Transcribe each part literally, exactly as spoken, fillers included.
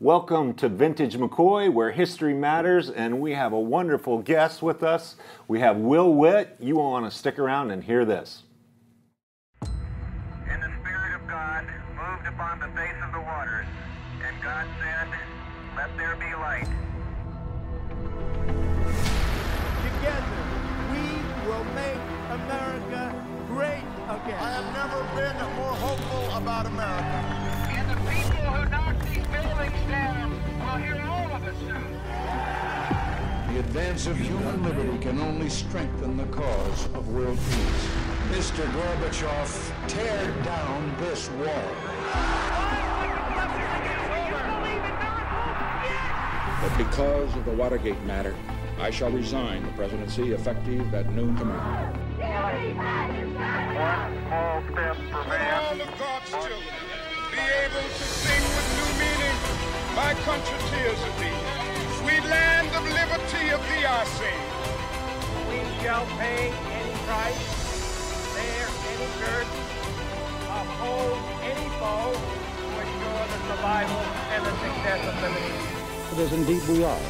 Welcome to Vintage McCoy, where history matters, and we have a wonderful guest with us. We have Will Witt. You want to stick around and hear this. And the Spirit of God moved upon the face of the waters, and God said, "Let there be light." Together, we will make America great again. I have never been more hopeful about America. And the people who knocked these buildings down will hear all of it soon. The advance of human liberty can only strengthen the cause of world peace. Mister Gorbachev, tear down this wall. But because of the Watergate matter, I shall resign the presidency effective at noon tomorrow. One small step for man. All of God's children. Be able to sing with new meaning, my country tears of thee. Sweet land of liberty, of thee I sing. We shall pay any price, bear any burden, uphold any foe, to ensure the survival and the success of liberty. It is indeed we are,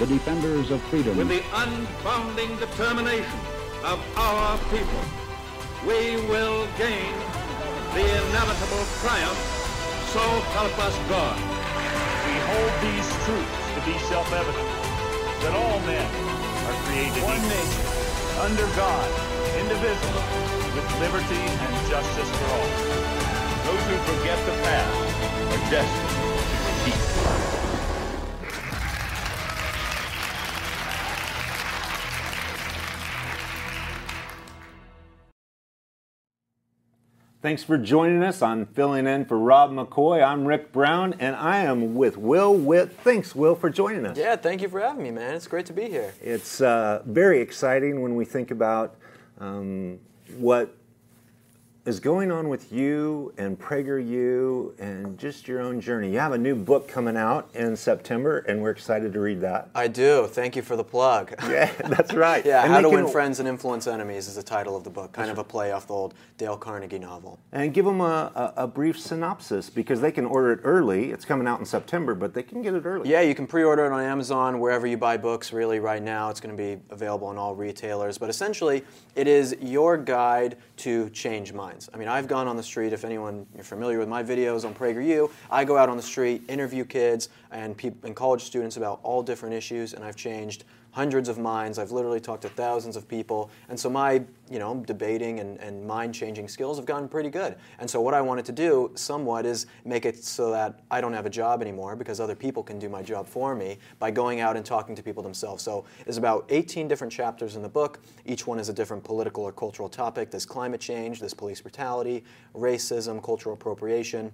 the defenders of freedom. With the unbounding determination of our people, we will gain the inevitable triumph. So help us God. We hold these truths to be self-evident, that all men are created equal. One nation, under God, indivisible, with liberty and justice for all. Those who forget the past are destined to repeat. Thanks for joining us. I'm filling in for Rob McCoy. I'm Rick Brown, and I am with Will Witt. Thanks, Will, for joining us. Yeah, thank you for having me, man. It's great to be here. It's uh, very exciting when we think about um, what is going on with you and PragerU and just your own journey. You have a new book coming out in September, and we're excited to read that. I do. Thank you for the plug. Yeah, that's right. Yeah, and How to can... Win Friends and Influence Enemies is the title of the book, kind that's of a play off the old Dale Carnegie novel. And give them a, a, a brief synopsis, because they can order it early. It's coming out in September, but they can get it early. Yeah, you can pre-order it on Amazon, wherever you buy books, really, right now. It's going to be available in all retailers. But essentially, it is your guide to change minds. I mean, I've gone on the street. If anyone you're familiar with my videos on PragerU, I go out on the street, interview kids and, people, and college students about all different issues, and I've changed hundreds of minds. I've literally talked to thousands of people, and so my, you know, debating and, and mind-changing skills have gotten pretty good. And so what I wanted to do, somewhat, is make it so that I don't have a job anymore, because other people can do my job for me by going out and talking to people themselves. So there's about eighteen different chapters in the book. Each one is a different political or cultural topic. There's climate change, there's police brutality, racism, cultural appropriation,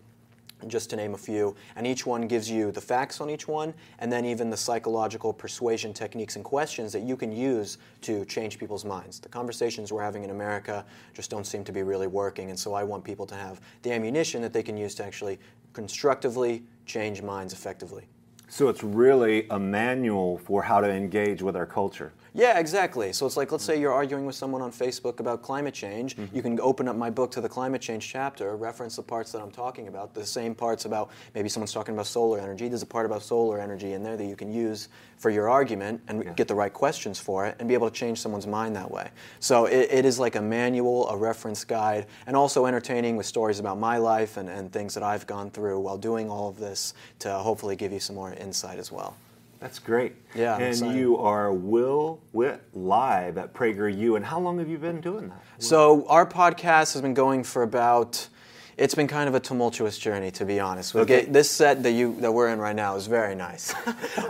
just to name a few, and each one gives you the facts on each one, and then even the psychological persuasion techniques and questions that you can use to change people's minds. The conversations we're having in America just don't seem to be really working, and so I want people to have the ammunition that they can use to actually constructively change minds effectively. So it's really a manual for how to engage with our culture. Yeah, exactly. So it's like, let's say you're arguing with someone on Facebook about climate change. Mm-hmm. You can open up my book to the climate change chapter, reference the parts that I'm talking about, the same parts about, maybe someone's talking about solar energy. There's a part about solar energy in there that you can use for your argument and yeah. get the right questions for it and be able to change someone's mind that way. So it, it is like a manual, a reference guide, and also entertaining with stories about my life and, and things that I've gone through while doing all of this to hopefully give you some more insight as well. That's great. Yeah, and excited. You are Will Witt Live at PragerU. And how long have you been doing that? So our podcast has been going for about, it's been kind of a tumultuous journey, to be honest. We'll okay. get, this set that you that we're in right now is very nice.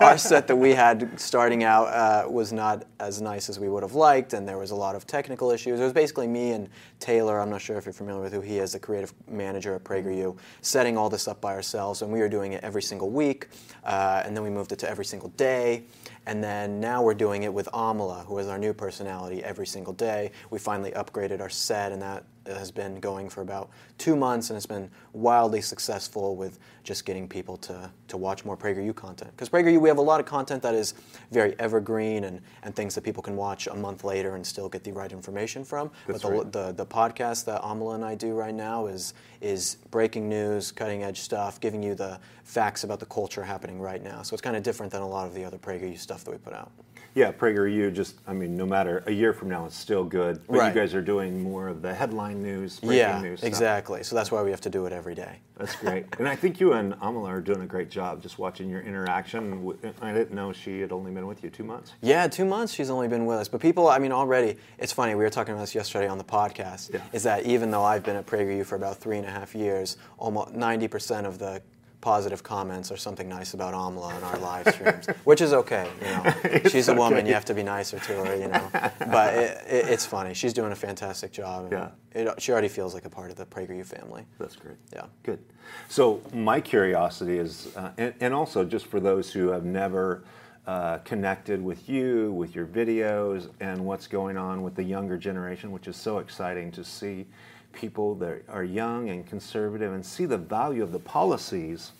Our set that we had starting out uh, was not as nice as we would have liked, and there was a lot of technical issues. It was basically me and Taylor, I'm not sure if you're familiar with who he is, the creative manager at PragerU, setting all this up by ourselves, and we were doing it every single week, uh, and then we moved it to every single day. And then now we're doing it with Amala, who is our new personality, every single day. We finally upgraded our set, and that has been going for about two months, and it's been wildly successful with just getting people to, to watch more PragerU content. Because PragerU, we have a lot of content that is very evergreen and, and things that people can watch a month later and still get the right information from. That's but the, right. the, the podcast that Amala and I do right now is, is breaking news, cutting-edge stuff, giving you the facts about the culture happening right now. So it's kind of different than a lot of the other PragerU stuff that we put out. Yeah, PragerU just, I mean, no matter, a year from now it's still good, but right. you guys are doing more of the headline news, breaking yeah, news stuff. Yeah, exactly. So that's why we have to do it every day. That's great. And I think you and Amala are doing a great job just watching your interaction. I didn't know she had only been with you two months. Yeah, two months she's only been with us. But people, I mean, already, it's funny, we were talking about this yesterday on the podcast, yeah. is that even though I've been at PragerU for about three and a half years, almost ninety percent of the positive comments or something nice about Amala in our live streams, which is okay. You know, she's a woman; okay. you have to be nicer to her. You know, but it, it, it's funny. She's doing a fantastic job. Yeah, it, she already feels like a part of the PragerU family. That's great. Yeah, good. So my curiosity is, uh, and, and also just for those who have never uh, connected with you, with your videos, and what's going on with the younger generation, which is so exciting to see. People that are young and conservative and see the value of the policies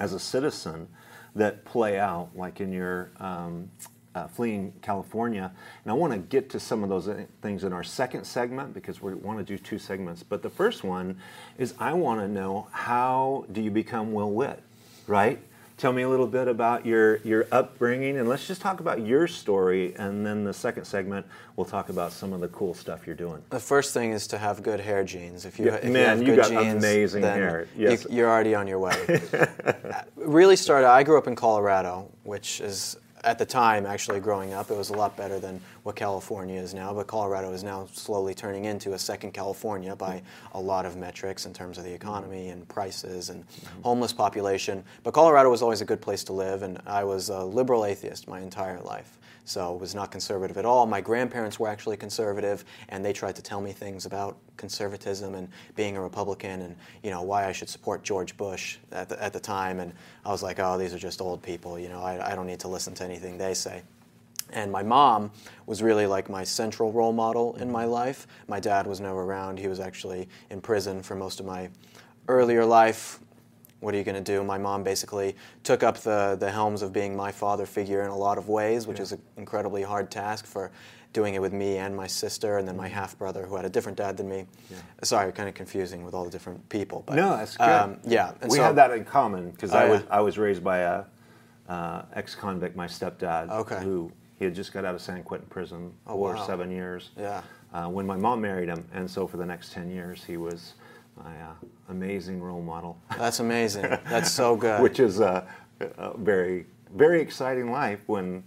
as a citizen that play out, like in your um, uh, fleeing California. And I want to get to some of those things in our second segment because we want to do two segments. But the first one is I want to know, how do you become Will Witt, right? Tell me a little bit about your, your upbringing, and let's just talk about your story, and then the second segment, we'll talk about some of the cool stuff you're doing. The first thing is to have good hair genes. If you, yeah, if man, you have good you got genes, amazing hair. Yes. You, you're already on your way. Really started, I grew up in Colorado, which is, at the time, actually growing up, it was a lot better than what California is now, but Colorado is now slowly turning into a second California by a lot of metrics in terms of the economy and prices and homeless population. But Colorado was always a good place to live, and I was a liberal atheist my entire life. So I was not conservative at all. My grandparents were actually conservative, and they tried to tell me things about conservatism and being a Republican, and you know why I should support George Bush at the, at the time. And I was like, oh, these are just old people. You know, I, I don't need to listen to anything they say. And my mom was really like my central role model in my life. My dad was never around. He was actually in prison for most of my earlier life. What are you going to do? My mom basically took up the, the helms of being my father figure in a lot of ways, which yeah. is an incredibly hard task for doing it with me and my sister and then my half-brother who had a different dad than me. Yeah. Sorry, kind of confusing with all the different people. But, no, that's good. Um, yeah. And we so, had that in common because oh, I, was, yeah. I was raised by a uh, ex-convict, my stepdad, okay. who he had just got out of San Quentin prison oh, for wow. seven years yeah. uh, when my mom married him. And so for the next ten years, he was... my uh, amazing role model. That's amazing. That's so good. Which is a, a very, very exciting life when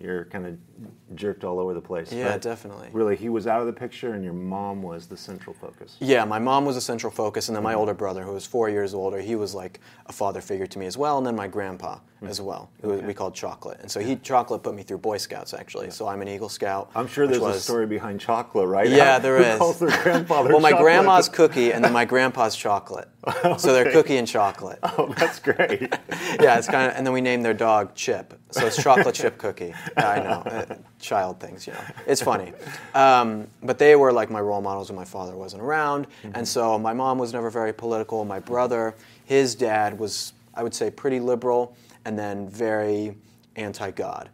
you're kind of jerked all over the place. Yeah, but definitely. Really, he was out of the picture and your mom was the central focus. Yeah, my mom was a central focus, and then my older brother, who was four years older, he was like a father figure to me as well, and then my grandpa mm-hmm. as well, who okay. we called Chocolate. And so he Chocolate put me through Boy Scouts, actually, yeah. so I'm an Eagle Scout. I'm sure there's was, a story behind Chocolate, right? Yeah, there is. Who calls their grandfather Well, my Chocolate? Grandma's Cookie and then my grandpa's Chocolate. Okay. So they're Cookie and Chocolate. Oh, that's great. Yeah, it's kind of, and then we named their dog Chip, so it's Chocolate Chip Cookie. I know. Child things, you know. It's funny. Um, but they were like my role models when my father wasn't around. Mm-hmm. And so my mom was never very political. My brother, his dad was, I would say, pretty liberal and then very anti-God.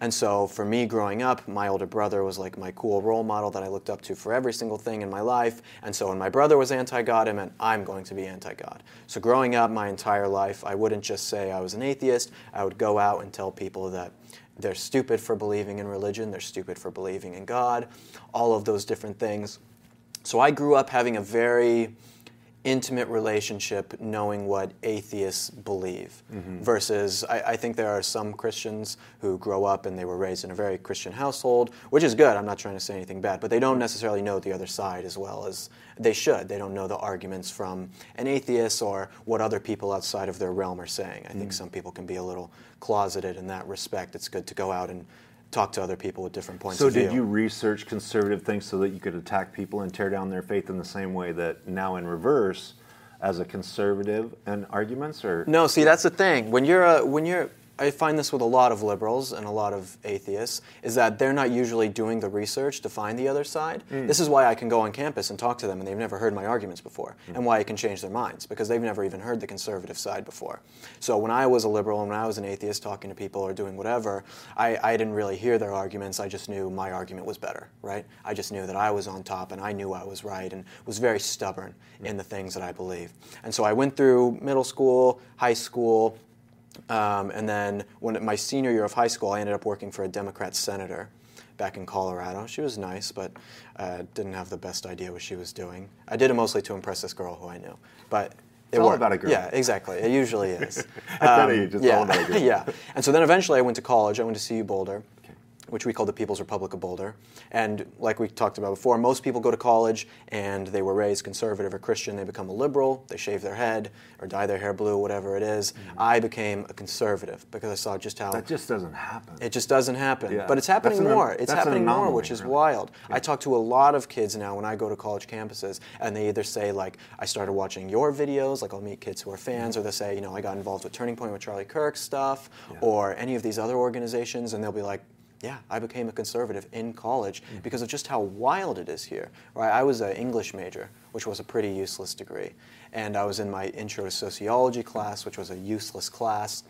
And so for me growing up, my older brother was like my cool role model that I looked up to for every single thing in my life. And so when my brother was anti-God, it meant I'm going to be anti-God. So growing up my entire life, I wouldn't just say I was an atheist. I would go out and tell people that they're stupid for believing in religion. They're stupid for believing in God, all of those different things. So I grew up having a very intimate relationship knowing what atheists believe mm-hmm. versus I, I think there are some Christians who grow up and they were raised in a very Christian household, which is good. I'm not trying to say anything bad, but they don't necessarily know the other side as well as they should. They don't know the arguments from an atheist or what other people outside of their realm are saying. I mm-hmm. think some people can be a little closeted in that respect. It's good to go out and talk to other people with different points so of view. So did you research conservative things so that you could attack people and tear down their faith in the same way that now in reverse as a conservative and arguments? Or no, see, that's the thing. When you're a, when you're I find this with a lot of liberals and a lot of atheists, is that they're not usually doing the research to find the other side. Mm. This is why I can go on campus and talk to them and they've never heard my arguments before, mm. and why I can change their minds, because they've never even heard the conservative side before. So when I was a liberal and when I was an atheist talking to people or doing whatever, I, I didn't really hear their arguments. I just knew my argument was better, right? I just knew that I was on top and I knew I was right and was very stubborn mm. in the things that I believe. And so I went through middle school, high school, Um, and then when my senior year of high school, I ended up working for a Democrat senator back in Colorado. She was nice, but uh, didn't have the best idea what she was doing. I did it mostly to impress this girl who I knew. But it's all about a girl. Yeah, exactly. It usually is. At um, that age, it's yeah. all about a girl. yeah. And so then eventually I went to college. I went to C U Boulder, okay. which we called the People's Republic of Boulder. And like we talked about before, most people go to college and they were raised conservative or Christian. They become a liberal. They shave their head or dye their hair blue, whatever it is. Mm-hmm. I became a conservative because I saw just how... That just doesn't happen. It just doesn't happen. Yeah. But it's happening an, more. It's happening anomaly, more, which is really wild. Yeah. I talk to a lot of kids now when I go to college campuses, and they either say, like, I started watching your videos, like I'll meet kids who are fans, mm-hmm. or they'll say, you know, I got involved with Turning Point with Charlie Kirk's stuff, yeah. or any of these other organizations, and they'll be like, yeah, I became a conservative in college mm. because of just how wild it is here. Right? I was an English major, which was a pretty useless degree. And I was in my intro to sociology class, which was a useless class.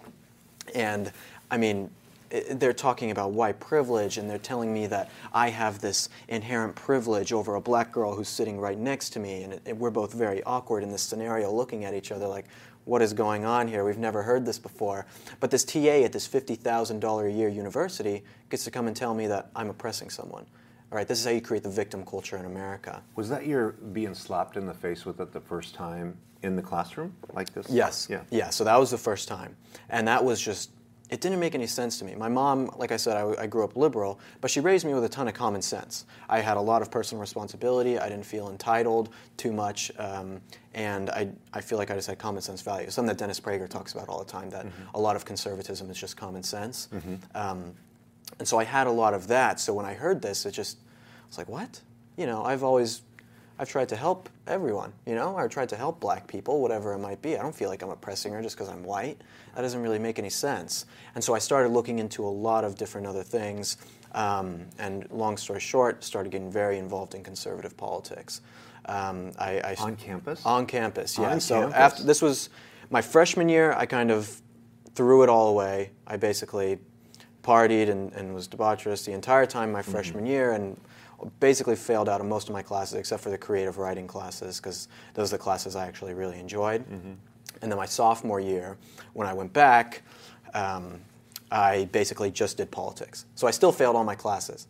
And, I mean, it, they're talking about white privilege, and they're telling me that I have this inherent privilege over a black girl who's sitting right next to me. And it, it, we're both very awkward in this scenario, looking at each other like, what is going on here? We've never heard this before. But this T A at this fifty thousand dollars a year university gets to come and tell me that I'm oppressing someone. All right, this is how you create the victim culture in America. Was that your being slapped in the face with it the first time in the classroom like this? Yes. Yeah. Yeah, so that was the first time. And that was just, it didn't make any sense to me. My mom, like I said, I, I grew up liberal, but she raised me with a ton of common sense. I had a lot of personal responsibility. I didn't feel entitled too much, um, and I, I feel like I just had common sense values, something that Dennis Prager talks about all the time, that mm-hmm. a lot of conservatism is just common sense. Mm-hmm. Um, and so I had a lot of that. So when I heard this, it just, I was like, what? You know, I've always... I've tried to help everyone, you know? I tried to help black people, whatever it might be. I don't feel like I'm oppressing her just because I'm white. That doesn't really make any sense. And so I started looking into a lot of different other things. Um, and long story short, started getting very involved in conservative politics. Um, I, I, on campus? On campus, yeah. On so campus. After this was my freshman year, I kind of threw it all away. I basically partied and, and was debaucherous the entire time my mm-hmm. freshman year, and basically failed out of most of my classes except for the creative writing classes, because those are the classes I actually really enjoyed. Mm-hmm. And then my sophomore year, when I went back, um, I basically just did politics. So I still failed all my classes.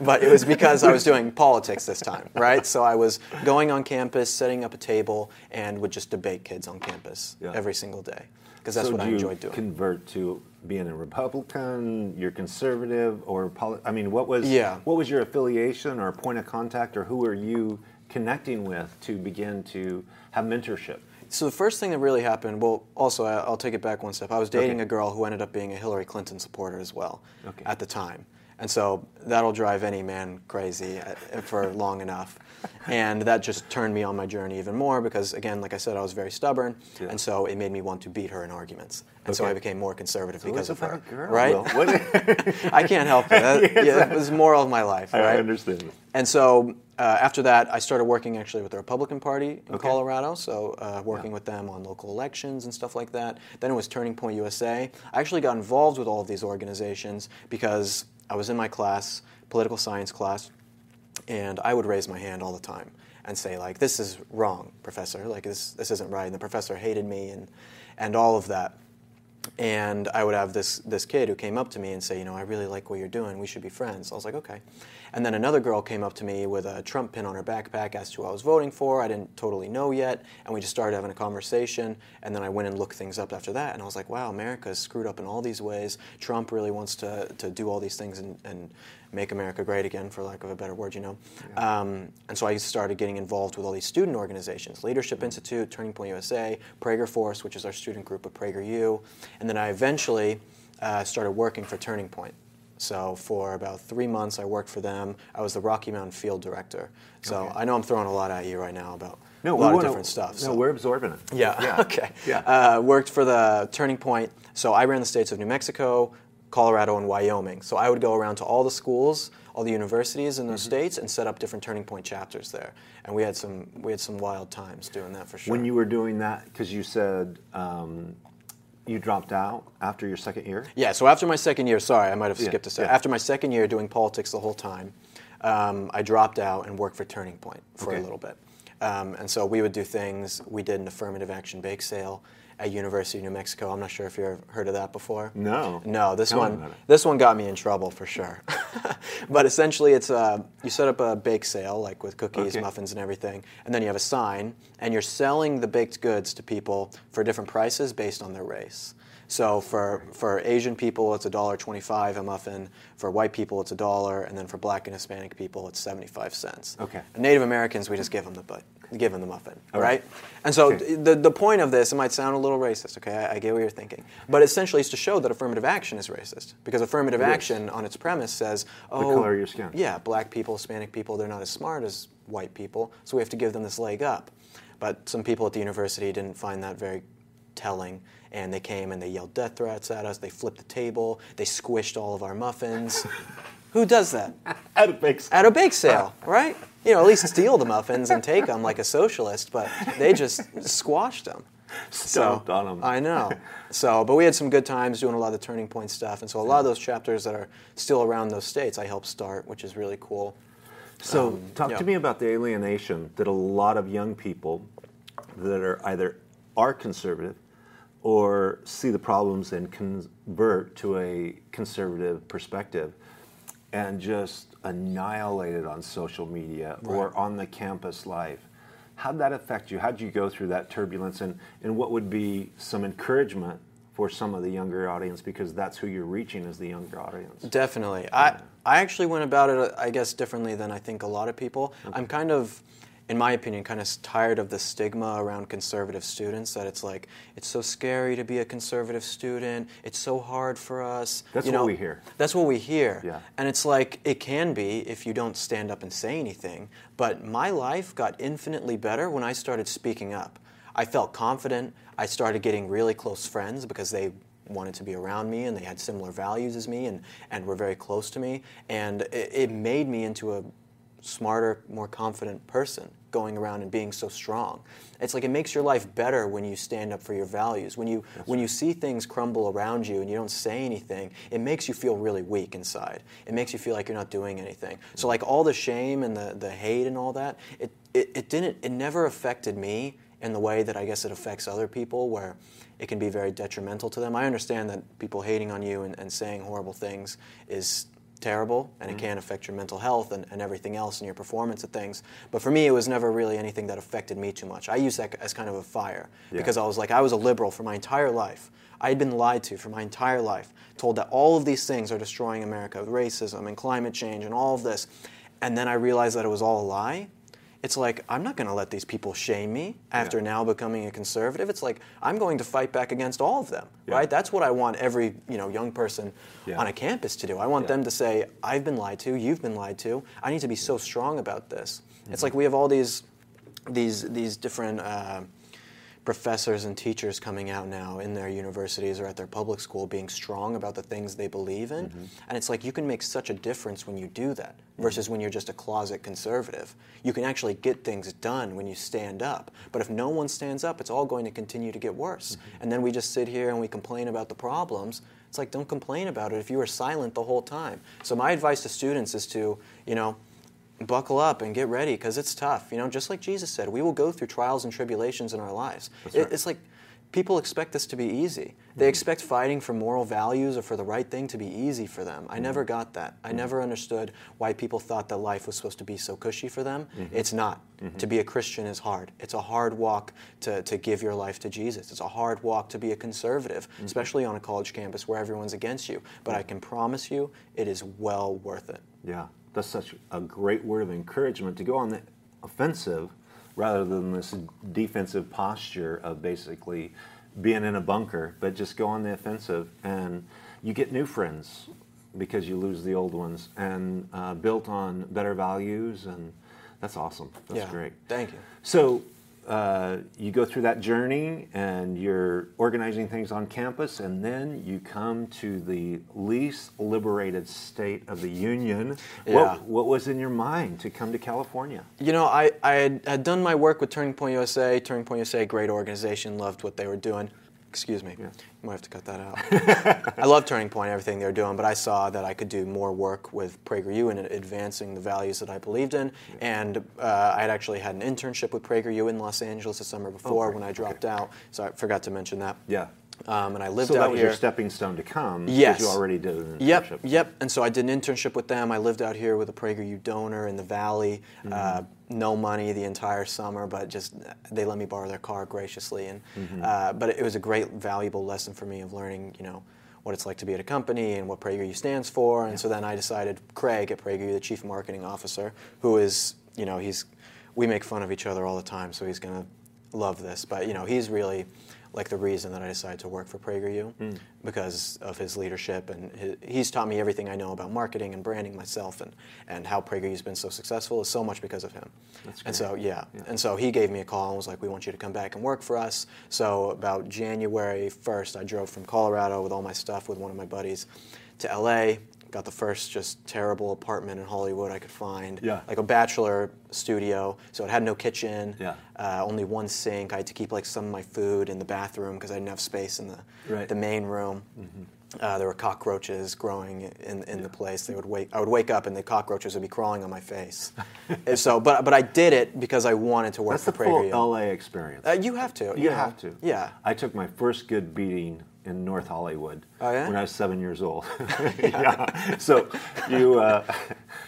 But it was because I was doing politics this time, right? So I was going on campus, setting up a table, and would just debate kids on campus yeah. every single day, because that's so what I enjoyed doing. So do you convert to being a Republican, you're conservative, or poli- I mean, what was yeah. what was your affiliation or point of contact, or who are you connecting with to begin to have mentorship? So the first thing that really happened, well, also I'll take it back one step. I was dating okay. a girl who ended up being a Hillary Clinton supporter as well okay. at the time. And so that'll drive any man crazy for long enough. And that just turned me on my journey even more because, again, like I said, I was very stubborn. Yeah. And so it made me want to beat her in arguments. And okay. so I became more conservative so because of her. Girl, right? I can't help it. That, yes, yeah, that was more of my life. I, right? I understand. And so uh, after that, I started working actually with the Republican Party in okay. Colorado. So uh, working yeah. with them on local elections and stuff like that. Then it was Turning Point U S A. I actually got involved with all of these organizations because I was in my class, political science class, and I would raise my hand all the time and say, like, this is wrong, professor. Like, this this isn't right. And the professor hated me and and all of that. And I would have this this kid who came up to me and say, you know, I really like what you're doing. We should be friends. I was like, okay. And then another girl came up to me with a Trump pin on her backpack, asked who I was voting for. I didn't totally know yet. And we just started having a conversation. And then I went and looked things up after that. And I was like, wow, America's screwed up in all these ways. Trump really wants to, to do all these things and, and make America great again, for lack of a better word, you know. Yeah. Um, and so I started getting involved with all these student organizations, Leadership mm-hmm. Institute, Turning Point U S A, Prager Force, which is our student group at PragerU. And then I eventually uh, started working for Turning Point. So for about three months, I worked for them. I was the Rocky Mountain field director. So okay. I know I'm throwing a lot at you right now about no, a lot of different to, stuff. No, so. We're absorbing it. Yeah. yeah. okay. Yeah. Uh, worked for the Turning Point. So I ran the states of New Mexico, Colorado, and Wyoming. So I would go around to all the schools, all the universities in those mm-hmm. states, and set up different Turning Point chapters there. And we had some we had some wild times doing that for sure. When you were doing that, because you said. Um, You dropped out after your second year? Yeah, so after my second year, sorry, I might have skipped a second. Yeah. After my second year doing politics the whole time, um, I dropped out and worked for Turning Point for okay. a little bit. Um, and so we would do things. We did an affirmative action bake sale at University of New Mexico. I'm not sure if you've heard of that before. No. No, this Tell one this one got me in trouble for sure. But essentially it's a, you set up a bake sale like with cookies, okay. muffins, and everything, and then you have a sign, and you're selling the baked goods to people for different prices based on their race. So for, for Asian people, it's a dollar twenty-five a muffin. For white people, it's a dollar, and then for black and Hispanic people, it's seventy-five cents. Okay. And Native Americans, we just give them the but, give them the muffin, all right? right? And so okay. the, the point of this, it might sound a little racist, okay? I, I get what you're thinking. But essentially it's to show that affirmative action is racist, because affirmative yes. action on its premise says, oh, the color of your skin. Yeah, black people, Hispanic people, they're not as smart as white people, so we have to give them this leg up. But some people at the university didn't find that very telling, and they came and they yelled death threats at us, they flipped the table, they squished all of our muffins. Who does that? At a bake sale. At a bake sale, right? You know, at least steal the muffins and take them like a socialist, but they just squashed them. Stomped so, on them. I know. So, but we had some good times doing a lot of the Turning Point stuff, and so a lot of those chapters that are still around those states I helped start, which is really cool. So um, talk yeah. to me about the alienation that a lot of young people that are either are conservative or see the problems and convert to a conservative perspective and just annihilated on social media right. or on the campus life. How'd that affect you? How'd you go through that turbulence? And, and what would be some encouragement for some of the younger audience, because that's who you're reaching is the younger audience? Definitely. Yeah. I, I actually went about it, I guess, differently than I think a lot of people. Okay. I'm kind of... in my opinion, kind of tired of the stigma around conservative students, that it's like, it's so scary to be a conservative student, it's so hard for us. That's you what know, we hear. That's what we hear. Yeah. And it's like, it can be if you don't stand up and say anything, but my life got infinitely better when I started speaking up. I felt confident, I started getting really close friends because they wanted to be around me and they had similar values as me and, and were very close to me, and it, it made me into a smarter, more confident person going around and being so strong. It's like it makes your life better when you stand up for your values. When you That's when right. you see things crumble around you and you don't say anything, it makes you feel really weak inside. It makes you feel like you're not doing anything. So like all the shame and the, the hate and all that, it, it, it didn't it never affected me in the way that I guess it affects other people, where it can be very detrimental to them. I understand that people hating on you and, and saying horrible things is terrible, and mm-hmm. it can affect your mental health and, and everything else and your performance of things. But for me, it was never really anything that affected me too much. I used that as kind of a fire yeah. because I was like, I was a liberal for my entire life. I had been lied to for my entire life, told that all of these things are destroying America, racism and climate change and all of this. And then I realized that it was all a lie. It's like, I'm not going to let these people shame me after yeah. now becoming a conservative. It's like, I'm going to fight back against all of them, yeah. right? That's what I want every you know young person yeah. on a campus to do. I want yeah. them to say, I've been lied to, you've been lied to. I need to be so strong about this. Mm-hmm. It's like we have all these these, these different uh, professors and teachers coming out now in their universities or at their public school being strong about the things they believe in. Mm-hmm. And it's like you can make such a difference when you do that versus mm-hmm. when you're just a closet conservative. You can actually get things done when you stand up. But if no one stands up, it's all going to continue to get worse. Mm-hmm. And then we just sit here and we complain about the problems. It's like, don't complain about it if you were silent the whole time. So my advice to students is to, you know, buckle up and get ready, because it's tough. You know, just like Jesus said, we will go through trials and tribulations in our lives. It, right. It's like people expect this to be easy. They mm-hmm. expect fighting for moral values or for the right thing to be easy for them. I mm-hmm. never got that. I mm-hmm. never understood why people thought that life was supposed to be so cushy for them. Mm-hmm. It's not. Mm-hmm. To be a Christian is hard. It's a hard walk to, to give your life to Jesus. It's a hard walk to be a conservative, mm-hmm. especially on a college campus where everyone's against you. But mm-hmm. I can promise you, it is well worth it. Yeah. That's such a great word of encouragement, to go on the offensive rather than this defensive posture of basically being in a bunker, but just go on the offensive, and you get new friends because you lose the old ones, and uh, built on better values, and that's awesome. That's yeah. great. Thank you. So uh, you go through that journey, and you're organizing things on campus, and then you come to the least liberated state of the union. Yeah. What, what was in your mind to come to California? You know, I, I had, had done my work with Turning Point U S A. Turning Point U S A, great organization, loved what they were doing. Excuse me. Yeah. You might have to cut that out. I love Turning Point, everything they're doing, but I saw that I could do more work with PragerU and advancing the values that I believed in. Yeah. And uh, I had actually had an internship with PragerU in Los Angeles the summer before oh, when I dropped okay. out, so I forgot to mention that. Yeah. Um, and I lived out here. So that was your stepping stone to come? Yes. Because you already did an internship. Yep, yep. And so I did an internship with them. I lived out here with a PragerU donor in the valley. Mm-hmm. uh, no money the entire summer, but just they let me borrow their car graciously. And mm-hmm. uh, but it was a great, valuable lesson for me of learning, you know, what it's like to be at a company and what PragerU stands for. And yeah. so then I decided Craig at PragerU, the chief marketing officer, who is, you know, he's we make fun of each other all the time, so he's going to love this. But, you know, he's really like the reason that I decided to work for PragerU mm. because of his leadership, and his, he's taught me everything I know about marketing and branding myself, and, and how PragerU's been so successful is so much because of him. That's and so yeah. yeah, and so he gave me a call and was like, we want you to come back and work for us. So about January first, I drove from Colorado with all my stuff with one of my buddies to L A, got the first just terrible apartment in Hollywood I could find, yeah. like a bachelor studio, so it had no kitchen, yeah. uh, only one sink. I had to keep like some of my food in the bathroom because I didn't have space in the right. the main room. Mm-hmm. uh, there were cockroaches growing in, in yeah. the place. They would wake. I would wake up and the cockroaches would be crawling on my face. so, but but I did it because I wanted to work That's for PragerU. That's the full L A experience. Uh, you have to. You, you have know. to. Yeah. I took my first good beating in North Hollywood oh, yeah? when I was seven years old. yeah. So you uh,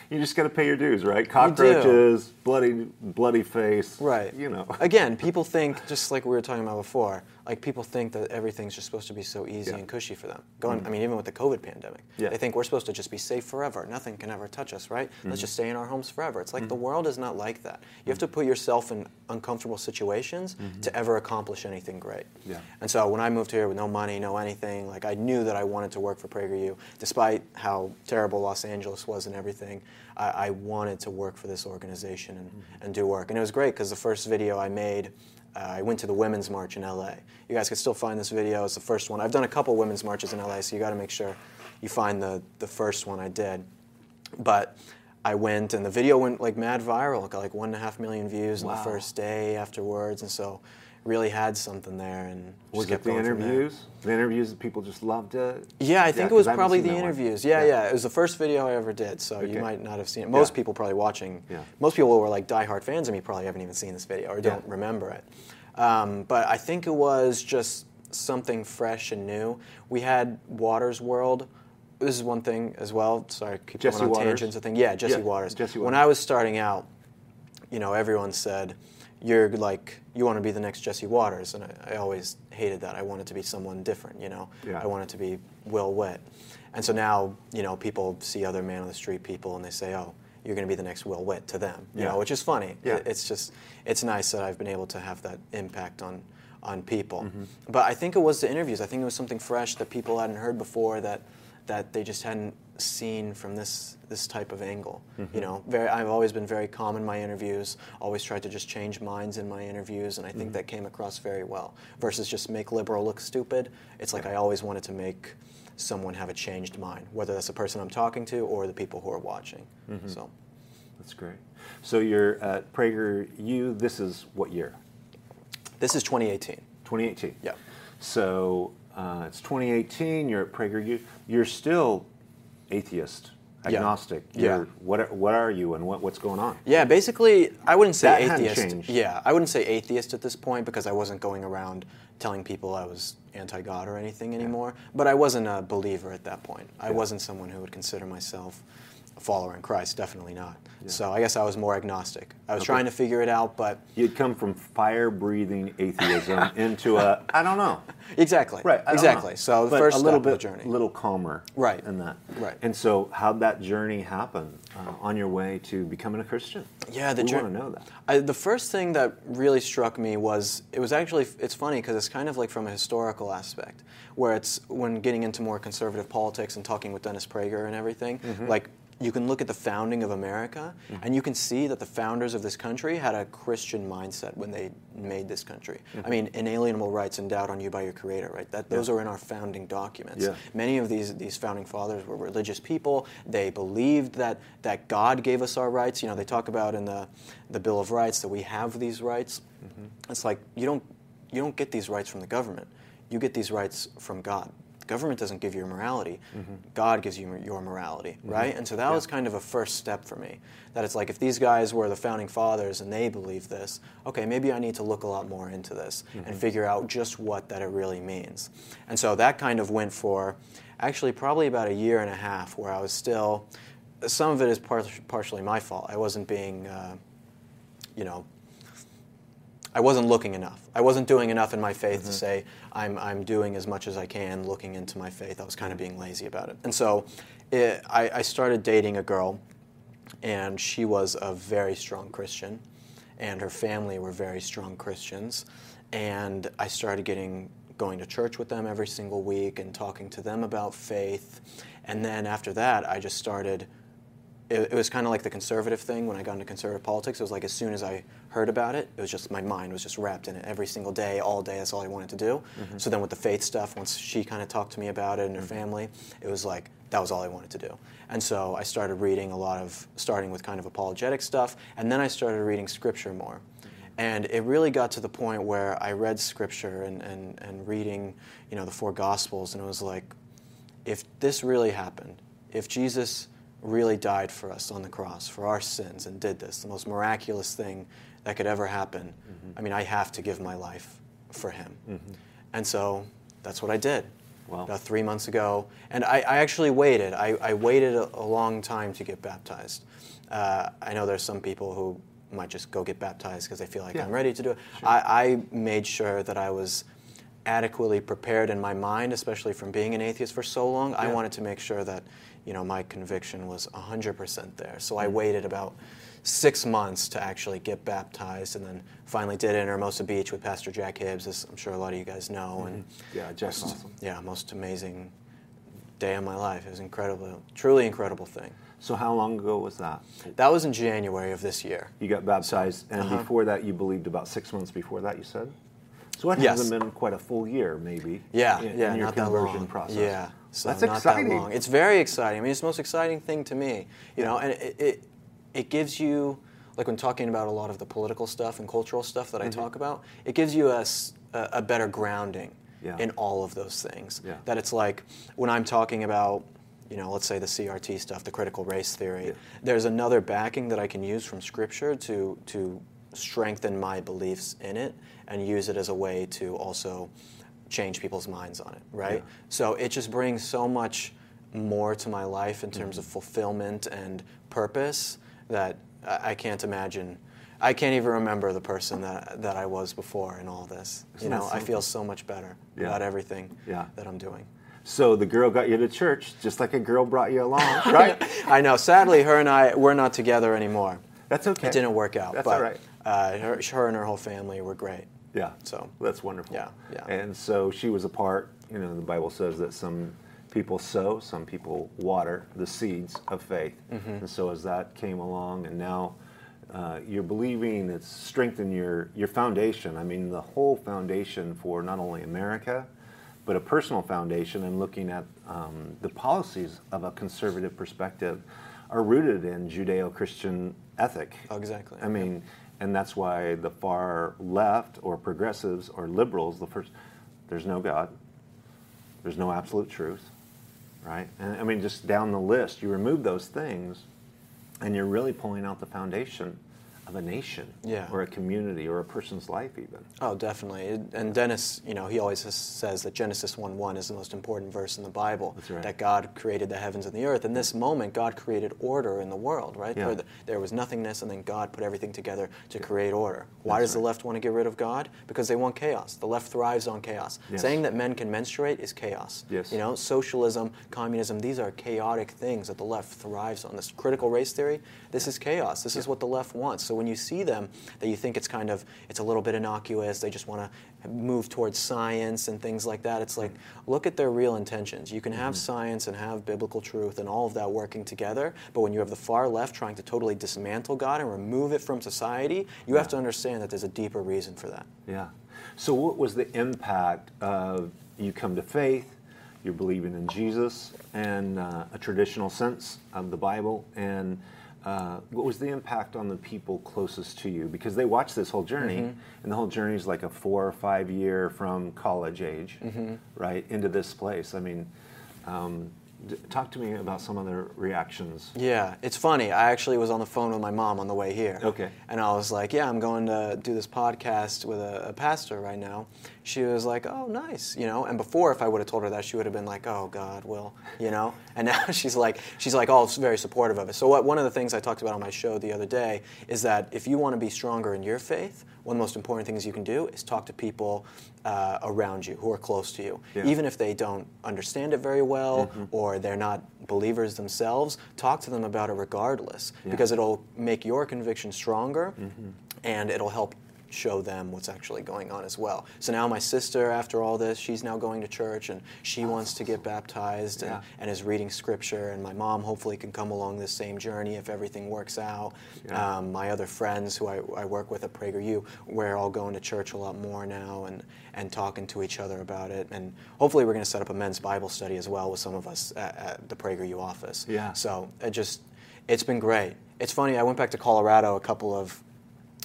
you just got to pay your dues, right? Cockroaches, bloody bloody face, right? You know. Again, people think just like we were talking about before. Like people think that everything's just supposed to be so easy yeah. and cushy for them. Going, mm-hmm. I mean, even with the COVID pandemic, yeah. they think we're supposed to just be safe forever. Nothing can ever touch us, right? Mm-hmm. Let's just stay in our homes forever. It's like mm-hmm. the world is not like that. You mm-hmm. have to put yourself in uncomfortable situations mm-hmm. to ever accomplish anything great. Yeah. And so when I moved here with no money, no anything, like I knew that I wanted to work for PragerU, despite how terrible Los Angeles was and everything. I, I wanted to work for this organization and, mm-hmm. and do work, and it was great because the first video I made. Uh, I went to the Women's March in L A. You guys can still find this video. It's the first one. I've done a couple Women's Marches in L A, so you got to make sure you find the, the first one I did. But I went, and the video went like mad viral. It got like one and a half million views wow. on the first day afterwards, and so really had something there. And was it the interviews? The interviews, people just loved it? Yeah, I think yeah, it was probably the interviews. Yeah, yeah, yeah. It was the first video I ever did, so okay. you might not have seen it. Most yeah. people probably watching, yeah. most people who were like diehard fans of me probably haven't even seen this video or don't yeah. remember it. Um, but I think it was just something fresh and new. We had Waters World. This is one thing as well. Sorry, keep Jesse going on Waters. tangents. Thing. Yeah, Jesse yeah, Waters. Jesse Waters. When I was starting out, you know, everyone said, you're like, you want to be the next Jesse Waters. And I, I always hated that. I wanted to be someone different, you know. Yeah. I wanted to be Will Witt. And so now, you know, people see other man on the street people and they say, oh, you're going to be the next Will Witt to them, you yeah. know, which is funny. Yeah. It's just, it's nice that I've been able to have that impact on, on people. Mm-hmm. But I think it was the interviews. I think it was something fresh that people hadn't heard before that, that they just hadn't seen from this this type of angle. Mm-hmm. You know, very, I've always been very calm in my interviews, always tried to just change minds in my interviews, and I think mm-hmm. that came across very well. Versus just make liberal look stupid. It's like yeah. I always wanted to make someone have a changed mind, whether that's the person I'm talking to or the people who are watching. Mm-hmm. So, that's great. So you're at PragerU. This is what year? This is twenty eighteen. twenty eighteen. Yeah. So uh, it's twenty eighteen. You're at PragerU. You're still atheist, agnostic. Yeah. You're, yeah. What what are you, and what what's going on? Yeah. Basically, I wouldn't say that atheist. Hadn't changed. Yeah, I wouldn't say atheist at this point because I wasn't going around telling people I was anti-God or anything anymore, yeah. but I wasn't a believer at that point. I yeah. wasn't someone who would consider myself a follower in Christ, definitely not. Yeah. So I guess I was more agnostic. I was okay. trying to figure it out, but... You'd come from fire-breathing atheism into a, I don't know. Exactly. Right, I exactly. So the but first a little step bit, of the journey. A little calmer right. in that. Right. And so how'd that journey happen uh, on your way to becoming a Christian? Yeah, the journey... We want to know that. I, the first thing that really struck me was, it was actually, it's funny because it's kind of like from a historical aspect, where it's when getting into more conservative politics and talking with Dennis Prager and everything, mm-hmm. like... You can look at the founding of America, mm-hmm. and you can see that the founders of this country had a Christian mindset when they made this country. Mm-hmm. I mean, inalienable rights endowed on you by your Creator, right? That, those yeah. are in our founding documents. Yeah. Many of these these founding fathers were religious people. They believed that that God gave us our rights. You know, they talk about in the the Bill of Rights that we have these rights. Mm-hmm. It's like you don't you don't get these rights from the government. You get these rights from God. Government doesn't give you your morality. Mm-hmm. God gives you your morality, mm-hmm. right? And so that yeah. was kind of a first step for me. That it's like, if these guys were the founding fathers and they believe this, okay, maybe I need to look a lot more into this mm-hmm. and figure out just what that it really means. And so that kind of went for actually probably about a year and a half where I was still, some of it is par- partially my fault. I wasn't being, uh, you know, I wasn't looking enough. I wasn't doing enough in my faith mm-hmm. to say I'm I'm doing as much as I can looking into my faith. I was kind of being lazy about it. And so it, I, I started dating a girl, and she was a very strong Christian, and her family were very strong Christians. And I started getting going to church with them every single week and talking to them about faith. And then after that, I just started... It was kind of like the conservative thing when I got into conservative politics. It was like as soon as I heard about it, it was just my mind was just wrapped in it every single day, all day. That's all I wanted to do. Mm-hmm. So then with the faith stuff, once she kind of talked to me about it and her mm-hmm. family, it was like that was all I wanted to do. And so I started reading a lot of, starting with kind of apologetic stuff, and then I started reading Scripture more. And it really got to the point where I read Scripture and, and, and reading, you know, the four Gospels, and it was like, if this really happened, if Jesus... really died for us on the cross, for our sins, and did this, the most miraculous thing that could ever happen. Mm-hmm. I mean, I have to give my life for him. Mm-hmm. And so that's what I did wow. about three months ago. And I, I actually waited. I, I waited a, a long time to get baptized. Uh, I know there's some people who might just go get baptized because they feel like yeah. I'm ready to do it. Sure. I, I made sure that I was adequately prepared in my mind, especially from being an atheist for so long. Yeah. I wanted to make sure that you know, my conviction was one hundred percent there. So I waited about six months to actually get baptized, and then finally did it in Hermosa Beach with Pastor Jack Hibbs, as I'm sure a lot of you guys know. And mm-hmm. yeah, Jack's most, awesome. Yeah, most amazing day of my life. It was incredible, truly incredible thing. So how long ago was that? That was in January of this year. You got baptized, and uh-huh. before that you believed about six months before that, you said? So it yes. hasn't been quite a full year, maybe, yeah, in, yeah, in your not conversion that long. Process. Yeah. So that's not exciting. That long. It's very exciting. I mean, it's the most exciting thing to me, you know. And it, it it gives you, like when talking about a lot of the political stuff and cultural stuff that I mm-hmm. talk about, it gives you a, a better grounding yeah. in all of those things. Yeah. That it's like when I'm talking about, you know, let's say the C R T stuff, the critical race theory, yeah. there's another backing that I can use from Scripture to to strengthen my beliefs in it and use it as a way to also change people's minds on it, right? Yeah. So it just brings so much more to my life in terms mm-hmm. of fulfillment and purpose that I can't imagine. I can't even remember the person that that I was before in all this. Isn't you know, I feel so much better yeah. about everything yeah. that I'm doing. So the girl got you to church, just like a girl brought you along, right? I know. Sadly, her and I, we're not together anymore. That's okay. It didn't work out. That's but, all right. Uh, her, her and her whole family were great. Yeah, so that's wonderful. Yeah, yeah. And so she was a part, you know, the Bible says that some people sow, some people water the seeds of faith. Mm-hmm. And so as that came along and now uh, you're believing, it's strengthened your, your foundation. I mean, the whole foundation for not only America, but a personal foundation and looking at um, the policies of a conservative perspective are rooted in Judeo-Christian ethic. Oh, exactly. I mean... Yep. And that's why the far left or progressives or liberals, the first, there's no God, there's no absolute truth, right? And I mean, just down the list, you remove those things, and you're really pulling out the foundation of a nation, yeah, or a community or a person's life even. Oh, definitely. It, and Dennis, you know, he always says that Genesis one one is the most important verse in the Bible. That's right. That God created the heavens and the earth. In this moment, God created order in the world, right? Yeah. The, there was nothingness, and then God put everything together to yeah. create order. Why That's does right. the left want to get rid of God? Because they want chaos. The left thrives on chaos. Yes. Saying that men can menstruate is chaos. Yes. You know, socialism, communism, these are chaotic things that the left thrives on. This critical race theory, this is chaos. This yeah. is what the left wants. So when you see them, that you think it's kind of, it's a little bit innocuous, they just want to move towards science and things like that. It's like, look at their real intentions. You can have mm-hmm. science and have biblical truth and all of that working together, but when you have the far left trying to totally dismantle God and remove it from society, you yeah. have to understand that there's a deeper reason for that. Yeah. So what was the impact of you come to faith, you're believing in Jesus and uh, a traditional sense of the Bible, and Uh, what was the impact on the people closest to you? Because they watch this whole journey, mm-hmm. and the whole journey is like a four or five year from college age, mm-hmm. right, into this place. I mean, um, d- talk to me about some of their reactions. Yeah, it's funny. I actually was on the phone with my mom on the way here. Okay. And I was like, yeah, I'm going to do this podcast with a, a pastor right now. She was like, oh, nice, you know. And before, if I would have told her that, she would have been like, oh, God, Will, you know. And now she's like, she's like, oh, very supportive of it. So what, one of the things I talked about on my show the other day is that if you want to be stronger in your faith, one of the most important things you can do is talk to people uh, around you who are close to you. Yeah. Even if they don't understand it very well, mm-hmm. or they're not believers themselves, talk to them about it regardless, yeah. because it'll make your conviction stronger, mm-hmm. and it'll help show them what's actually going on as well. So now my sister, after all this, she's now going to church, and she wants to get baptized, and, yeah. and is reading scripture, and my mom hopefully can come along this same journey if everything works out. Yeah. Um, my other friends who I, I work with at PragerU, we're all going to church a lot more now, and, and talking to each other about it, and hopefully we're going to set up a men's Bible study as well with some of us at, at the PragerU office. Yeah. So it just, it's been great. It's funny, I went back to Colorado a couple of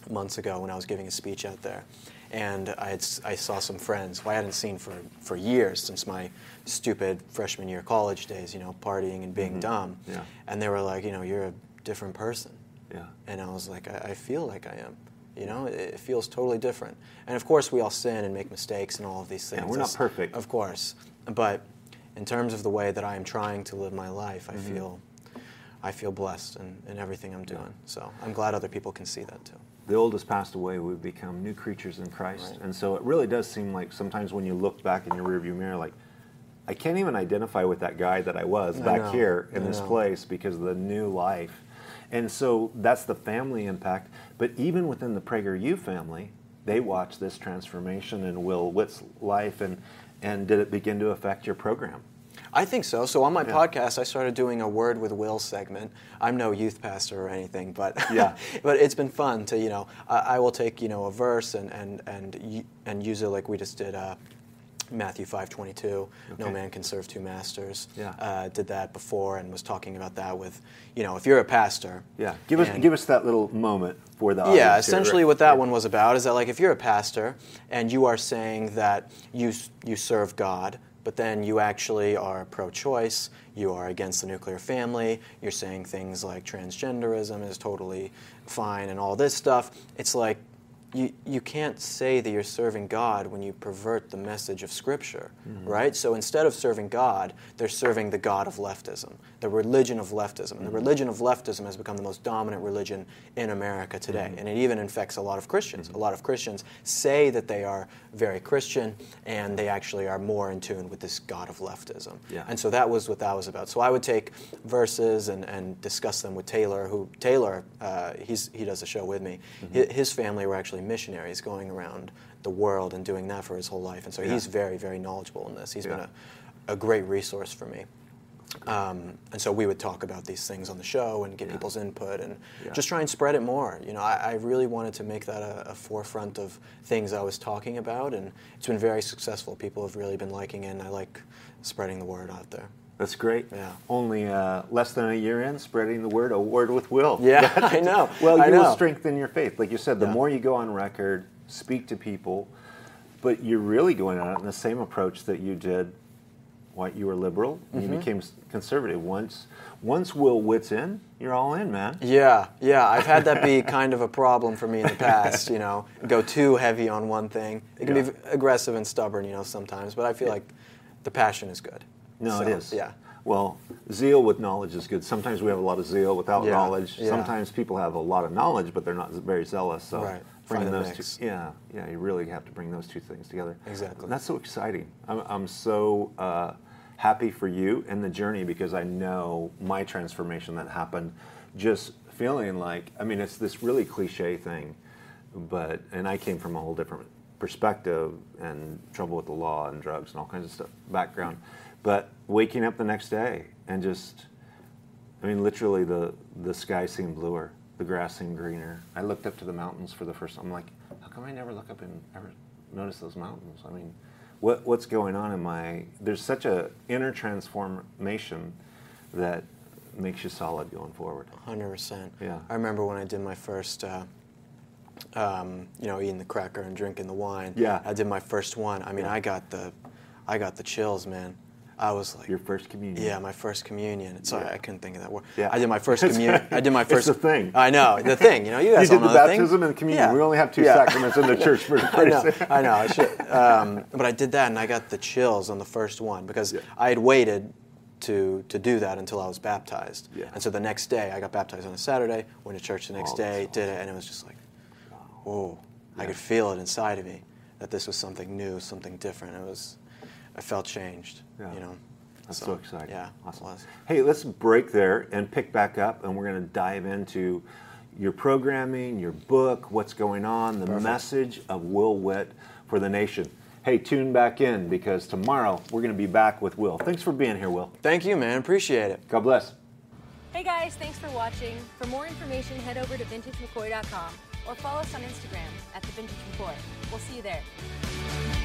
months ago when I was giving a speech out there, and I, had, I saw some friends who I hadn't seen for, for years, since my stupid freshman year college days, you know, partying and being mm-hmm. dumb. Yeah. And they were like, you know, you're a different person. Yeah. And I was like, I, I feel like I am. You know, it feels totally different. And of course we all sin and make mistakes and all of these things. Yeah, we're not That's, perfect. Of course. But in terms of the way that I am trying to live my life, I mm-hmm. feel I feel blessed in, in everything I'm doing. Yeah. So I'm glad other people can see that too. The old has passed away, we've become new creatures in Christ. Right. And so it really does seem like sometimes when you look back in your rearview mirror, like, I can't even identify with that guy that I was I back know. here in I this know. place because of the new life. And so that's the family impact. But even within the PragerU family, they watched this transformation in Will Witt's life, and, and did it begin to affect your program? I think so. So on my yeah. podcast, I started doing a Word with Will segment. I'm no youth pastor or anything, but yeah. but it's been fun to, you know, I, I will take, you know, a verse and and and, and use it like we just did uh, Matthew five twenty-two. Okay. No man can serve two masters. Yeah. Uh, did that before and was talking about that with, you know, if you're a pastor. Yeah. Give us give us that little moment for the audience. Yeah. Essentially, here, right? what that yeah. one was about is that, like, if you're a pastor and you are saying that you you serve God, but then you actually are pro-choice, you are against the nuclear family, you're saying things like transgenderism is totally fine and all this stuff, it's like you you can't say that you're serving God when you pervert the message of Scripture, mm-hmm. right? So instead of serving God, they're serving the God of leftism, the religion of leftism. Mm-hmm. And the religion of leftism has become the most dominant religion in America today, mm-hmm. and it even infects a lot of Christians. Mm-hmm. A lot of Christians say that they are very Christian, and they actually are more in tune with this God of leftism. Yeah. And so that was what that was about. So I would take verses and, and discuss them with Taylor, who, Taylor, uh, he's, he does a show with me. Mm-hmm. His family were actually missionaries going around the world and doing that for his whole life. And so yeah. he's very, very knowledgeable in this. He's yeah. been a, a great resource for me. Um, and so we would talk about these things on the show and get yeah. people's input and yeah. just try and spread it more. You know, I, I really wanted to make that a, a forefront of things I was talking about, and it's been very successful. People have really been liking it, and I like spreading the word out there. That's great. Yeah. Only uh, less than a year in, spreading the word, a word with Will. Yeah, I know. Well, you I know. will strengthen your faith. Like you said, the yeah. more you go on record, speak to people, but you're really going on it in the same approach that you did white, you were liberal, and mm-hmm. you became conservative. Once once Will Witt's in, you're all in, man. Yeah, yeah. I've had that be kind of a problem for me in the past, you know, go too heavy on one thing. It can yeah. be aggressive and stubborn, you know, sometimes, but I feel yeah. like the passion is good. No, so, it is. Yeah. Well, zeal with knowledge is good. Sometimes we have a lot of zeal without yeah. knowledge. Yeah. Sometimes people have a lot of knowledge, but they're not very zealous. So right. bringing those mix. two, yeah, yeah, you really have to bring those two things together. Exactly. And that's so exciting. I'm, I'm so uh, happy for you and the journey, because I know my transformation that happened. Just feeling like, I mean, it's this really cliche thing, but and I came from a whole different perspective and trouble with the law and drugs and all kinds of stuff background. Mm-hmm. But waking up the next day and just, I mean, literally the, the sky seemed bluer, the grass seemed greener. I looked up to the mountains for the first time. I'm like, how come I never look up and ever notice those mountains? I mean, what what's going on in my, there's such an inner transformation that makes you solid going forward. one hundred percent. Yeah. I remember when I did my first, uh, um, you know, eating the cracker and drinking the wine. Yeah. I did my first one. I mean, yeah. I got the, I got the chills, man. I was like, your first communion. Yeah, my first communion. Sorry, yeah. I couldn't think of that word. Yeah. I did my first communion. Right. I did my first. It's the thing. I know the thing. You know, you guys you all know the thing. You did the baptism and communion. Yeah. We only have two yeah. sacraments in the church for the I know. I know. I should. Um, but I did that, and I got the chills on the first one because yeah. I had waited to to do that until I was baptized. Yeah. And so the next day, I got baptized on a Saturday. Went to church the next oh, day, awesome. Did it, and it was just like, whoa! Yeah. I could feel it inside of me that this was something new, something different. It was. I felt changed, yeah. you know. That's so, so exciting. Yeah, awesome. Hey, let's break there and pick back up, and we're going to dive into your programming, your book, what's going on, the Perfect. Message of Will Witt for the nation. Hey, tune back in, because tomorrow we're going to be back with Will. Thanks for being here, Will. Thank you, man. Appreciate it. God bless. Hey, guys. Thanks for watching. For more information, head over to vintage mccoy dot com or follow us on Instagram at the Vintage McCoy. We'll see you there.